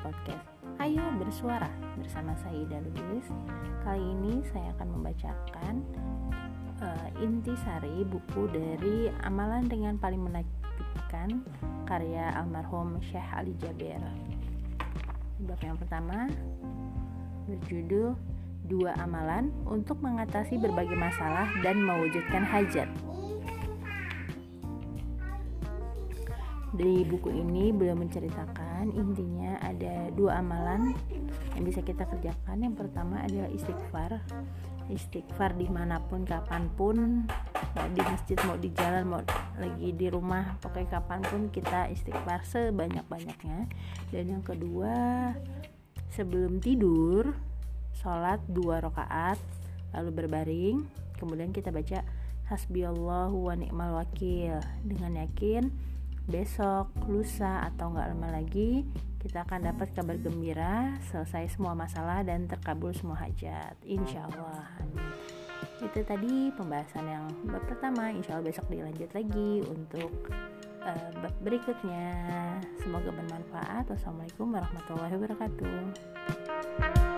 podcast Ayo Bersuara bersama saya Ida Ludis. Kali ini saya akan membacakan intisari buku dari Amalan Ringan Paling Menakjubkan karya almarhum Syekh Ali Jabir. Bab yang pertama berjudul Dua Amalan untuk Mengatasi Berbagai Masalah dan Mewujudkan Hajat. Di buku ini beliau menceritakan intinya ada dua amalan yang bisa kita kerjakan. Yang pertama adalah istighfar dimanapun, kapanpun, mau di masjid, mau di jalan, mau lagi di rumah, pokoknya kapanpun kita istighfar sebanyak-banyaknya. Dan yang kedua, sebelum tidur sholat 2 rakaat lalu berbaring, kemudian kita baca hasbiyallahu wa ni'mal wakil dengan yakin besok, lusa, atau enggak lama lagi kita akan dapat kabar gembira, selesai semua masalah dan terkabul semua hajat, insyaallah. Itu tadi pembahasan yang bab pertama. Insyaallah besok dilanjut lagi untuk bab berikutnya. Semoga bermanfaat. Wassalamualaikum warahmatullahi wabarakatuh.